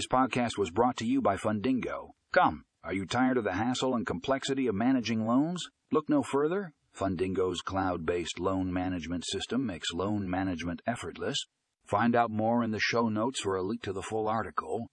This podcast was brought to you by Fundingo. Come, are you tired of the hassle and complexity of managing loans? Look no further. Fundingo's cloud-based loan management system makes loan management effortless. Find out more in the show notes for a link to the full article.